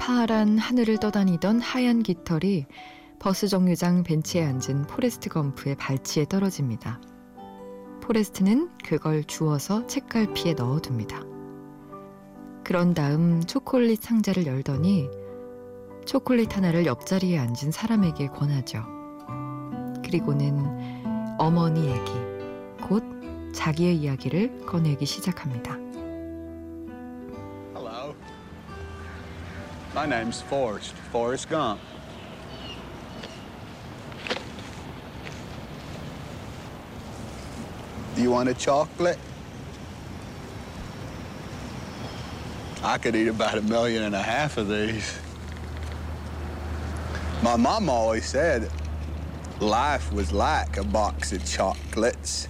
파란 하늘을 떠다니던 하얀 깃털이 버스 정류장 벤치에 앉은 포레스트 검프의 발치에 떨어집니다. 포레스트는 그걸 주워서 책갈피에 넣어둡니다. 그런 다음 초콜릿 상자를 열더니 초콜릿 하나를 옆자리에 앉은 사람에게 권하죠. 그리고는 어머니 얘기, 곧 자기의 이야기를 꺼내기 시작합니다. Hello. My name's Forrest, Forrest Gump. Do you want a chocolate? I could eat about 1.5 million of these. My mom always said life was like a box of chocolates.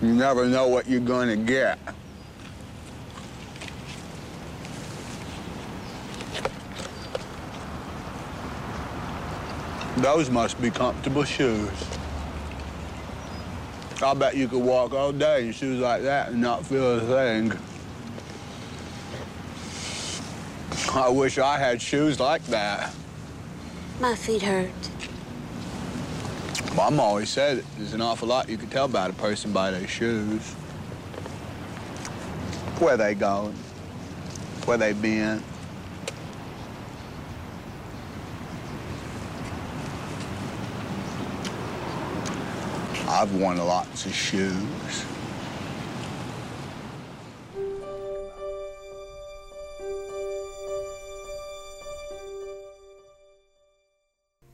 You never know what you're gonna get. Those must be comfortable shoes. I bet you could walk all day in shoes like that and not feel a thing. I wish I had shoes like that. My feet hurt. Mom always said there's an awful lot you can tell about a person by their shoes. Where they going, where they been. I've worn lots of shoes.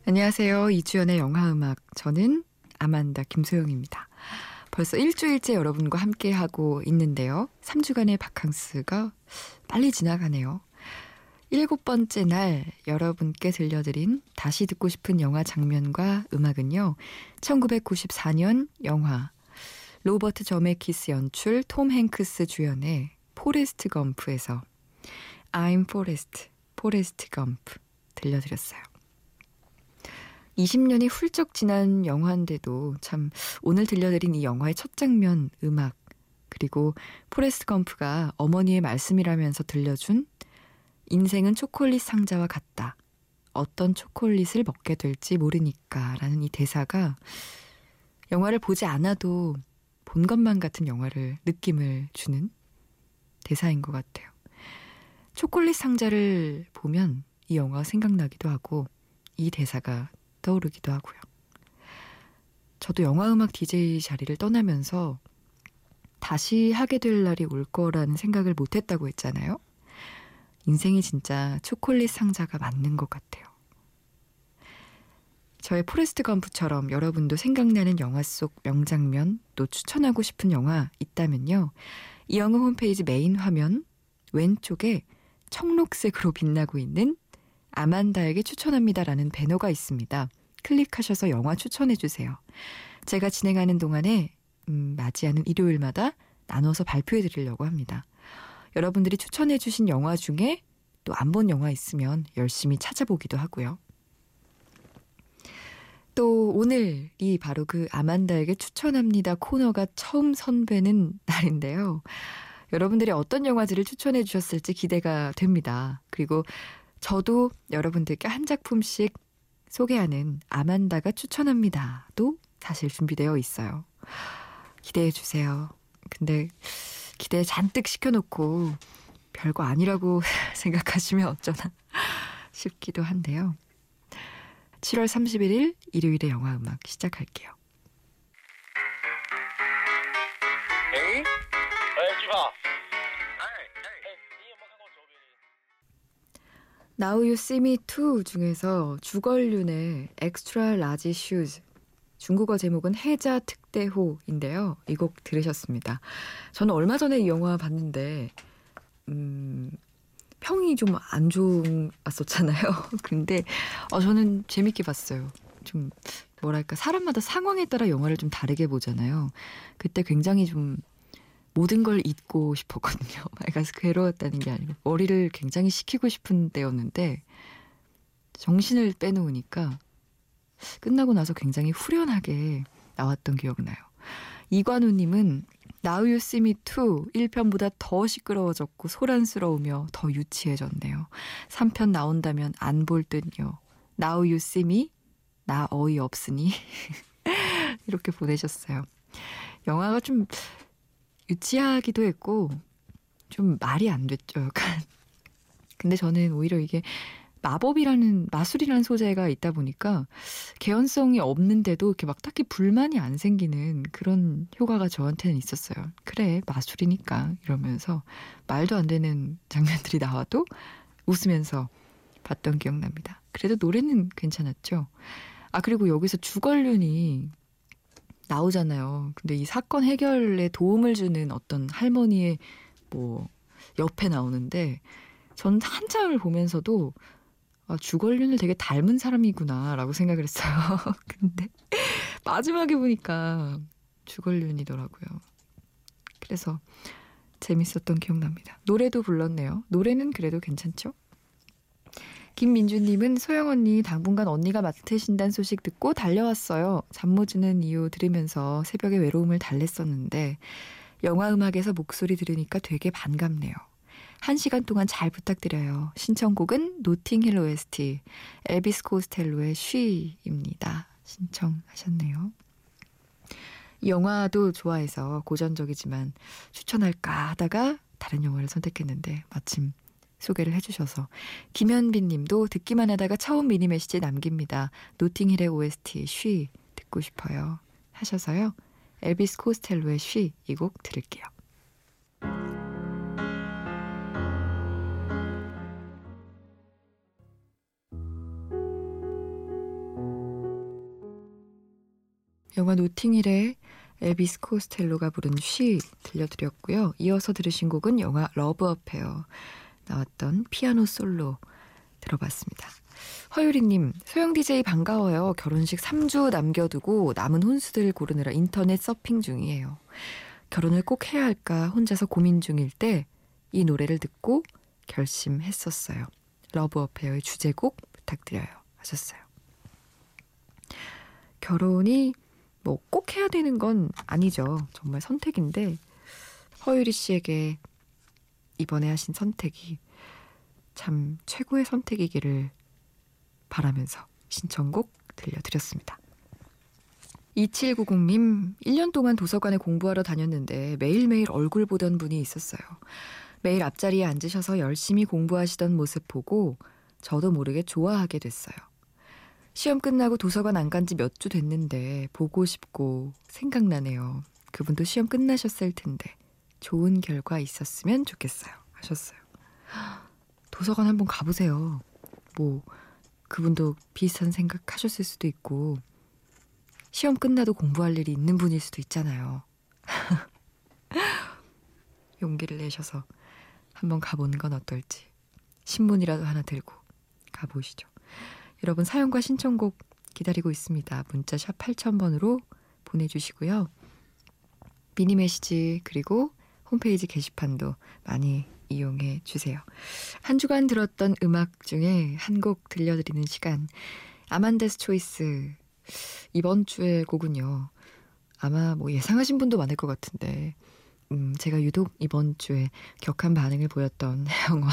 안녕하세요. 이주연의 영화음악. 저는 아만다 김소영입니다. 벌써 일주일째 여러분과 함께하고 있는데요. 3주간의 바캉스가 빨리 지나가네요. 7번째 날 여러분께 들려드린 다시 듣고 싶은 영화 장면과 음악은요. 1994년 영화 로버트 저메키스 연출 톰 행크스 주연의 포레스트 검프에서 I'm Forrest, 포레스트 검프 들려드렸어요. 20년이 훌쩍 지난 영화인데도 참 오늘 들려드린 이 영화의 첫 장면 음악 그리고 포레스트 검프가 어머니의 말씀이라면서 들려준 인생은 초콜릿 상자와 같다. 어떤 초콜릿을 먹게 될지 모르니까 라는 이 대사가 영화를 보지 않아도 본 것만 같은 영화를 느낌을 주는 대사인 것 같아요. 초콜릿 상자를 보면 이 영화가 생각나기도 하고 이 대사가 떠오르기도 하고요. 저도 영화음악 DJ 자리를 떠나면서 다시 하게 될 날이 올 거라는 생각을 못했다고 했잖아요. 인생이 진짜 초콜릿 상자가 맞는 것 같아요. 저의 포레스트 검프처럼 여러분도 생각나는 영화 속 명장면 또 추천하고 싶은 영화 있다면요. 이영음 홈페이지 메인 화면 왼쪽에 청록색으로 빛나고 있는 아만다에게 추천합니다라는 배너가 있습니다. 클릭하셔서 영화 추천해주세요. 제가 진행하는 동안에 맞이하는 일요일마다 나눠서 발표해드리려고 합니다. 여러분들이 추천해주신 영화 중에 또 안 본 영화 있으면 열심히 찾아보기도 하고요. 또 오늘이 바로 그 아만다에게 추천합니다 코너가 처음 선배는 날인데요. 여러분들이 어떤 영화들을 추천해주셨을지 기대가 됩니다. 그리고 저도 여러분들께 한 작품씩 소개하는 아만다가 추천합니다도 사실 준비되어 있어요. 기대해 주세요. 근데 기대 잔뜩 시켜놓고 별거 아니라고 생각하시면 어쩌나 싶기도 한데요. 7월 31일 일요일의 영화음악 시작할게요. 에이? Now You See Me 2 중에서 주걸륜의 Extra Large Shoes 중국어 제목은 해자 특대호인데요. 이 곡 들으셨습니다. 저는 얼마 전에 이 영화 봤는데 평이 좀 안 좋았었잖아요. 근데 저는 재밌게 봤어요. 좀 뭐랄까 사람마다 상황에 따라 영화를 좀 다르게 보잖아요. 그때 굉장히 좀 모든 걸 잊고 싶었거든요. 그러니까 괴로웠다는 게 아니고 머리를 굉장히 식히고 싶은 때였는데 정신을 빼놓으니까 끝나고 나서 굉장히 후련하게 나왔던 기억이 나요. 이관우님은 Now You See Me 2 1편보다 더 시끄러워졌고 소란스러우며 더 유치해졌네요. 3편 나온다면 안 볼 듯요. Now You See Me 나 어이없으니 이렇게 보내셨어요. 영화가 좀 유치하기도 했고 좀 말이 안 됐죠. 약간. 근데 저는 오히려 이게 마법이라는 마술이라는 소재가 있다 보니까 개연성이 없는데도 이렇게 막 딱히 불만이 안 생기는 그런 효과가 저한테는 있었어요. 그래 마술이니까 이러면서 말도 안 되는 장면들이 나와도 웃으면서 봤던 기억납니다. 그래도 노래는 괜찮았죠. 아 그리고 여기서 주걸륜이 나오잖아요. 근데 이 사건 해결에 도움을 주는 어떤 할머니의 뭐 옆에 나오는데 저는 한참을 보면서도 아, 주걸륜을 되게 닮은 사람이구나 라고 생각을 했어요. 근데 마지막에 보니까 주걸륜이더라고요. 그래서 재밌었던 기억납니다. 노래도 불렀네요. 노래는 그래도 괜찮죠? 김민주님은 소영언니 당분간 언니가 맡으신다는 소식 듣고 달려왔어요. 잠 못 드는 이유 들으면서 새벽에 외로움을 달랬었는데 영화음악에서 목소리 들으니까 되게 반갑네요. 1시간 동안 잘 부탁드려요. 신청곡은 노팅힐 OST, 엘비스 코스텔로의 쉬입니다. 신청하셨네요. 이 영화도 좋아해서 고전적이지만 추천할까 하다가 다른 영화를 선택했는데 마침 소개를 해주셔서 김현빈님도 듣기만 하다가 처음 미니메시지 남깁니다. 노팅힐의 OST 쉬 듣고 싶어요 하셔서요. 엘비스 코스텔로의 쉬 이 곡 들을게요. 영화 노팅힐의 엘비스 코스텔로가 부른 쉬 들려드렸고요. 이어서 들으신 곡은 영화 러브 어페어 나왔던 피아노 솔로 들어봤습니다. 허유리님, 소영 DJ 반가워요. 결혼식 3주 남겨두고 남은 혼수들 고르느라 인터넷 서핑 중이에요. 결혼을 꼭 해야 할까 혼자서 고민 중일 때 이 노래를 듣고 결심했었어요. 러브 어페어의 주제곡 부탁드려요 하셨어요. 결혼이 뭐 꼭 해야 되는 건 아니죠. 정말 선택인데 허유리 씨에게 이번에 하신 선택이 참 최고의 선택이기를 바라면서 신청곡 들려드렸습니다. 2790님, 1년 동안 도서관에 공부하러 다녔는데 매일매일 얼굴 보던 분이 있었어요. 매일 앞자리에 앉으셔서 열심히 공부하시던 모습 보고 저도 모르게 좋아하게 됐어요. 시험 끝나고 도서관 안 간 지 몇 주 됐는데 보고 싶고 생각나네요. 그분도 시험 끝나셨을 텐데 좋은 결과 있었으면 좋겠어요 하셨어요. 도서관 한번 가보세요. 뭐 그분도 비슷한 생각하셨을 수도 있고 시험 끝나도 공부할 일이 있는 분일 수도 있잖아요. 용기를 내셔서 한번 가보는 건 어떨지 신문이라도 하나 들고 가보시죠. 여러분 사연과 신청곡 기다리고 있습니다. 문자 샵 8000번으로 보내주시고요. 미니메시지 그리고 홈페이지 게시판도 많이 이용해 주세요. 한 주간 들었던 음악 중에 한 곡 들려드리는 시간. 아만데스 초이스. 이번 주의 곡은요. 아마 뭐 예상하신 분도 많을 것 같은데 제가 유독 이번 주에 격한 반응을 보였던 영화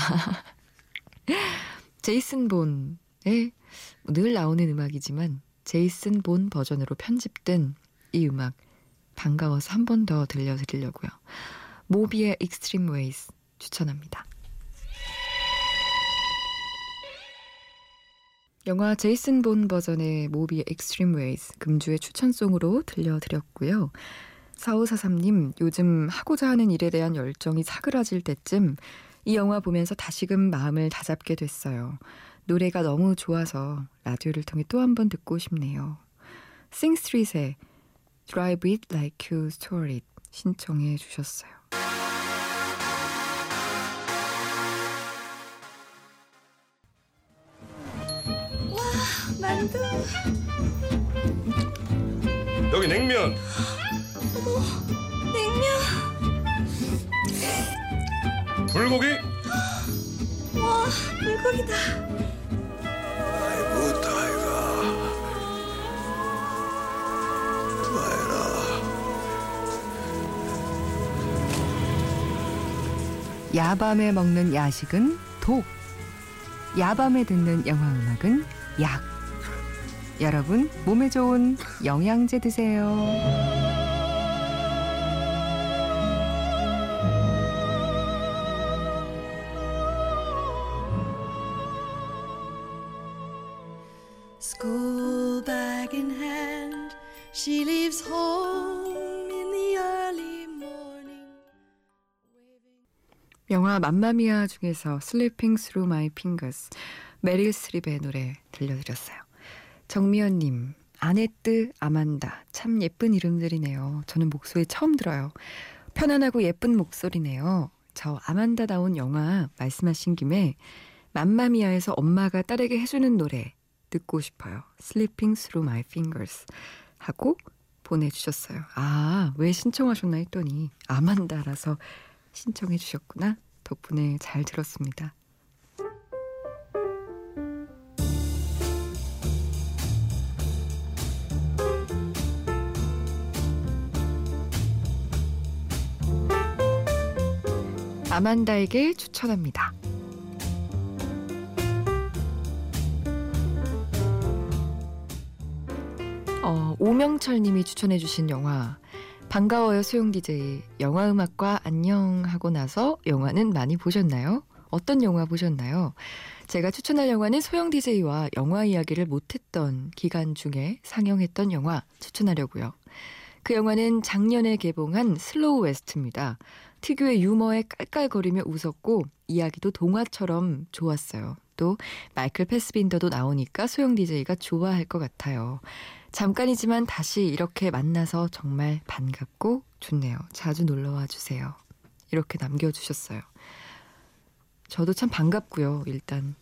제이슨 본의 늘 나오는 음악이지만 제이슨 본 버전으로 편집된 이 음악 반가워서 한 번 더 들려드리려고요. 모비의 익스트림 웨이스 추천합니다. 영화 제이슨 본 버전의 모비의 익스트림 웨이스 금주의 추천송으로 들려드렸고요. 4543님, 요즘 하고자 하는 일에 대한 열정이 사그라질 때쯤 이 영화 보면서 다시금 마음을 다잡게 됐어요. 노래가 너무 좋아서 라디오를 통해 또 한 번 듣고 싶네요. Sing Street의 Drive It Like You Stole It 신청해 주셨어요. 와, 만두. 여기 냉면. 어머, 냉면. 불고기. 와, 불고기다. 아이고, 다이가. 다이라. 야밤에 먹는 야식은 독, 야밤에 듣는 영화음악은 약. 여러분, 몸에 좋은 영양제 드세요. School bag in hand, she leaves home in the early morning. 영화 맘마미아 중에서 Sleeping Through My Fingers, 메릴 스트립의 노래 들려드렸어요. 정미연님, 아네뜨, 아만다, 참 예쁜 이름들이네요. 저는 목소리 처음 들어요. 편안하고 예쁜 목소리네요. 저 아만다 나온 영화 말씀하신 김에 맘마미아에서 엄마가 딸에게 해주는 노래 듣고 싶어요. Sleeping Through My Fingers 하고 보내주셨어요. 아, 왜 신청하셨나 했더니 아만다라서 신청해 주셨구나. 덕분에 잘 들었습니다. 아만다에게 추천합니다. 오명철님이 추천해 주신 영화 반가워요 수용 DJ. 영화음악과 안녕 하고 나서 영화는 많이 보셨나요? 어떤 영화 보셨나요? 제가 추천할 영화는 소영 DJ와 영화 이야기를 못했던 기간 중에 상영했던 영화 추천하려고요. 그 영화는 작년에 개봉한 슬로우 웨스트입니다. 특유의 유머에 깔깔거리며 웃었고 이야기도 동화처럼 좋았어요. 또 마이클 패스빈더도 나오니까 소영 DJ가 좋아할 것 같아요. 잠깐이지만 다시 이렇게 만나서 정말 반갑고 좋네요. 자주 놀러와 주세요. 이렇게 남겨주셨어요. 저도 참 반갑고요. 일단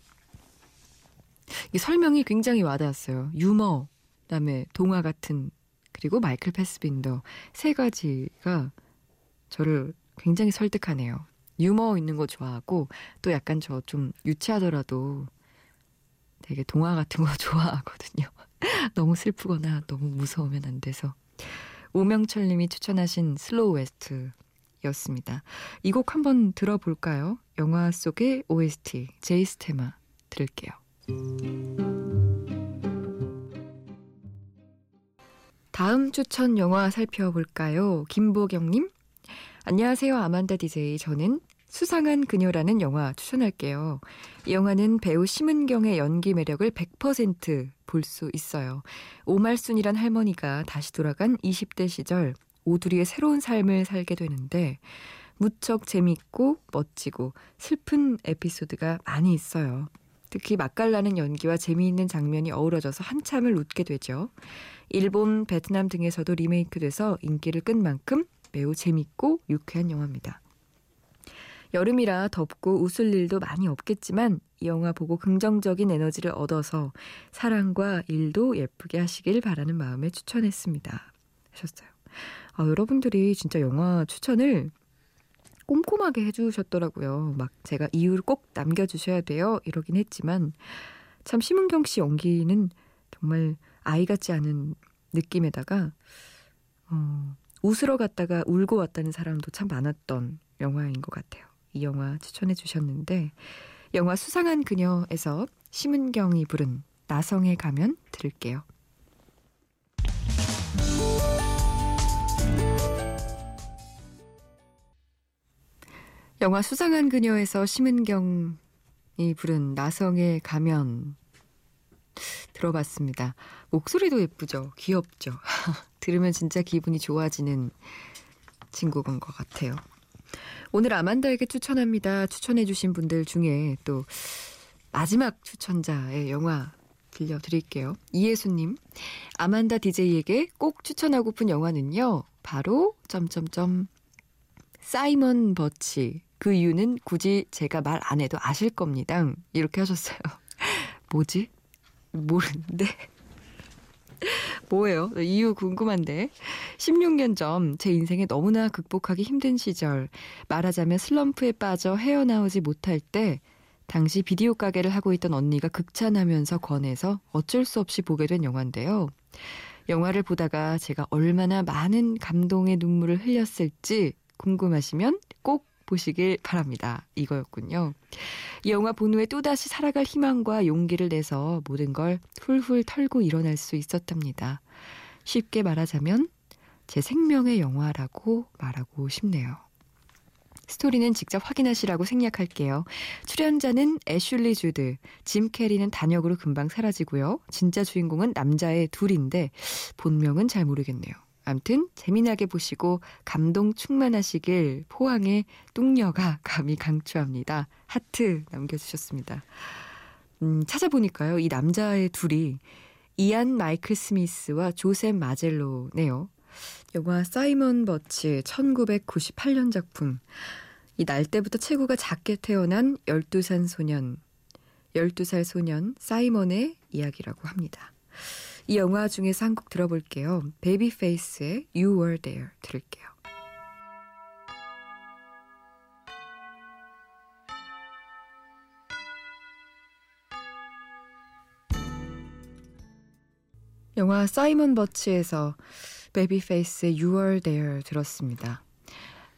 이 설명이 굉장히 와닿았어요. 유머, 그다음에 동화 같은, 그리고 마이클 패스빈더, 세 가지가 저를 굉장히 설득하네요. 유머 있는 거 좋아하고 또 약간 저 좀 유치하더라도 되게 동화 같은 거 좋아하거든요. 너무 슬프거나 너무 무서우면 안 돼서. 오명철 님이 추천하신 슬로우 웨스트였습니다. 이 곡 한번 들어볼까요? 영화 속의 OST 제이스테마 들을게요. 다음 추천 영화 살펴볼까요? 김보경 님. 안녕하세요. 아만다 DJ. 저는 수상한 그녀라는 영화 추천할게요. 이 영화는 배우 심은경의 연기 매력을 100% 볼 수 있어요. 오말순이란 할머니가 다시 돌아간 20대 시절 오두리의 새로운 삶을 살게 되는데 무척 재밌고 멋지고 슬픈 에피소드가 많이 있어요. 특히 맛깔나는 연기와 재미있는 장면이 어우러져서 한참을 웃게 되죠. 일본, 베트남 등에서도 리메이크돼서 인기를 끈 만큼 매우 재밌고 유쾌한 영화입니다. 여름이라 덥고 웃을 일도 많이 없겠지만 이 영화 보고 긍정적인 에너지를 얻어서 사랑과 일도 예쁘게 하시길 바라는 마음에 추천했습니다. 하셨어요. 아, 여러분들이 진짜 영화 추천을 꼼꼼하게 해주셨더라고요. 막 제가 이유를 꼭 남겨주셔야 돼요 이러긴 했지만 참 심은경 씨 연기는 정말 아이 같지 않은 느낌에다가 웃으러 갔다가 울고 왔다는 사람도 참 많았던 영화인 것 같아요. 이 영화 추천해 주셨는데 영화 수상한 그녀에서 심은경이 부른 나성의 가면 들을게요. 영화 수상한 그녀에서 심은경이 부른 나성의 가면 들어봤습니다. 목소리도 예쁘죠? 귀엽죠? 들으면 진짜 기분이 좋아지는 친구인 것 같아요. 오늘 아만다에게 추천합니다. 추천해 주신 분들 중에 또 마지막 추천자의 영화 들려드릴게요. 이예수님, 아만다 DJ에게 꼭 추천하고픈 영화는요. 바로 사이먼 버치. 그 이유는 굳이 제가 말 안 해도 아실 겁니다. 이렇게 하셨어요. 뭐지? 모르는데. 뭐예요? 이유 궁금한데. 16년 전 제 인생에 너무나 극복하기 힘든 시절, 말하자면 슬럼프에 빠져 헤어나오지 못할 때 당시 비디오 가게를 하고 있던 언니가 극찬하면서 권해서 어쩔 수 없이 보게 된 영화인데요. 영화를 보다가 제가 얼마나 많은 감동의 눈물을 흘렸을지 궁금하시면 꼭 보시길 바랍니다. 이거였군요. 이 영화 본 후에 또다시 살아갈 희망과 용기를 내서 모든 걸 훌훌 털고 일어날 수 있었답니다. 쉽게 말하자면 제 생명의 영화라고 말하고 싶네요. 스토리는 직접 확인하시라고 생략할게요. 출연자는 애슐리 주드, 짐 캐리는 단역으로 금방 사라지고요. 진짜 주인공은 남자의 둘인데 본명은 잘 모르겠네요. 암튼 재미나게 보시고 감동 충만하시길 포항의 뚱녀가 감히 강추합니다. 하트 남겨주셨습니다. 찾아보니까요. 이 남자의 둘이 이안 마이클 스미스와 조셉 마젤로네요. 영화 사이먼 버치 1998년 작품. 이 날 때부터 체구가 작게 태어난 12살 소년 사이먼의 이야기라고 합니다. 이 영화 중에서 한 곡 들어볼게요. 베이비 페이스의 You Were There 들을게요. 영화 사이먼 버치에서 베이비페이스의 You Were There 들었습니다.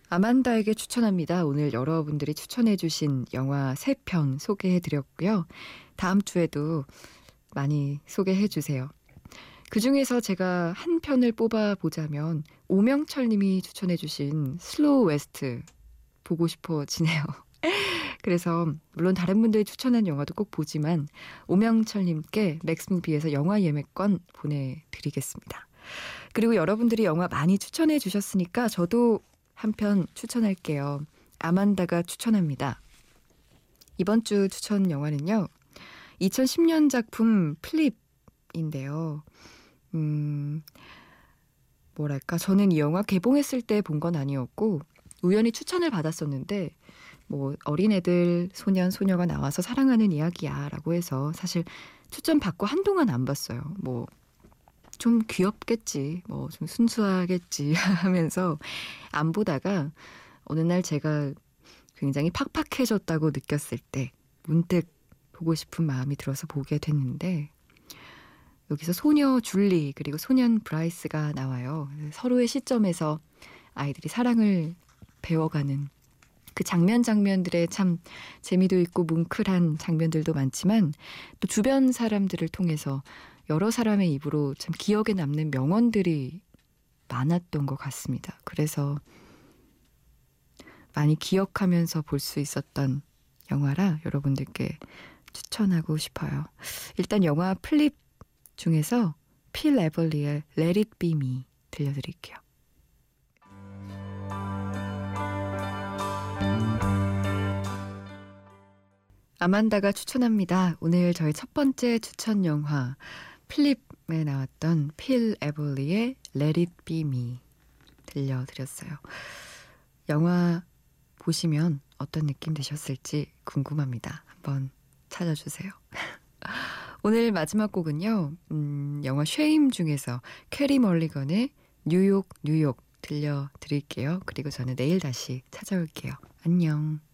아만다에게 추천합니다. 오늘 여러분들이 추천해 주신 영화 3편 소개해 드렸고요. 다음 주에도 많이 소개해 주세요. 그중에서 제가 한 편을 뽑아보자면 오명철 님이 추천해 주신 슬로우 웨스트 보고 싶어지네요. 그래서 물론 다른 분들이 추천한 영화도 꼭 보지만 오명철 님께 맥스무비에서 영화 예매권 보내드리겠습니다. 그리고 여러분들이 영화 많이 추천해 주셨으니까 저도 한 편 추천할게요. 아만다가 추천합니다. 이번 주 추천 영화는요. 2010년 작품 플립인데요. 뭐랄까 저는 이 영화 개봉했을 때 본 건 아니었고 우연히 추천을 받았었는데 뭐 어린애들 소년 소녀가 나와서 사랑하는 이야기야 라고 해서 사실 추천 받고 한동안 안 봤어요. 뭐 좀 귀엽겠지, 뭐 좀 순수하겠지 하면서 안 보다가 어느 날 제가 굉장히 팍팍해졌다고 느꼈을 때 문득 보고 싶은 마음이 들어서 보게 됐는데 여기서 소녀 줄리 그리고 소년 브라이스가 나와요. 서로의 시점에서 아이들이 사랑을 배워가는 그 장면들에 참 재미도 있고 뭉클한 장면들도 많지만 또 주변 사람들을 통해서 여러 사람의 입으로 참 기억에 남는 명언들이 많았던 것 같습니다. 그래서 많이 기억하면서 볼 수 있었던 영화라 여러분들께 추천하고 싶어요. 일단 영화 플립 중에서 필 에벌리의 Let It Be Me 들려드릴게요. 아만다가 추천합니다. 오늘 저희 첫 번째 추천 영화 플립에 나왔던 필 에벌리의 Let It Be Me 들려드렸어요. 영화 보시면 어떤 느낌 드셨을지 궁금합니다. 한번 찾아주세요. 오늘 마지막 곡은요. 영화 쉐임 중에서 캐리 멀리건의 뉴욕 들려드릴게요. 그리고 저는 내일 다시 찾아올게요. 안녕.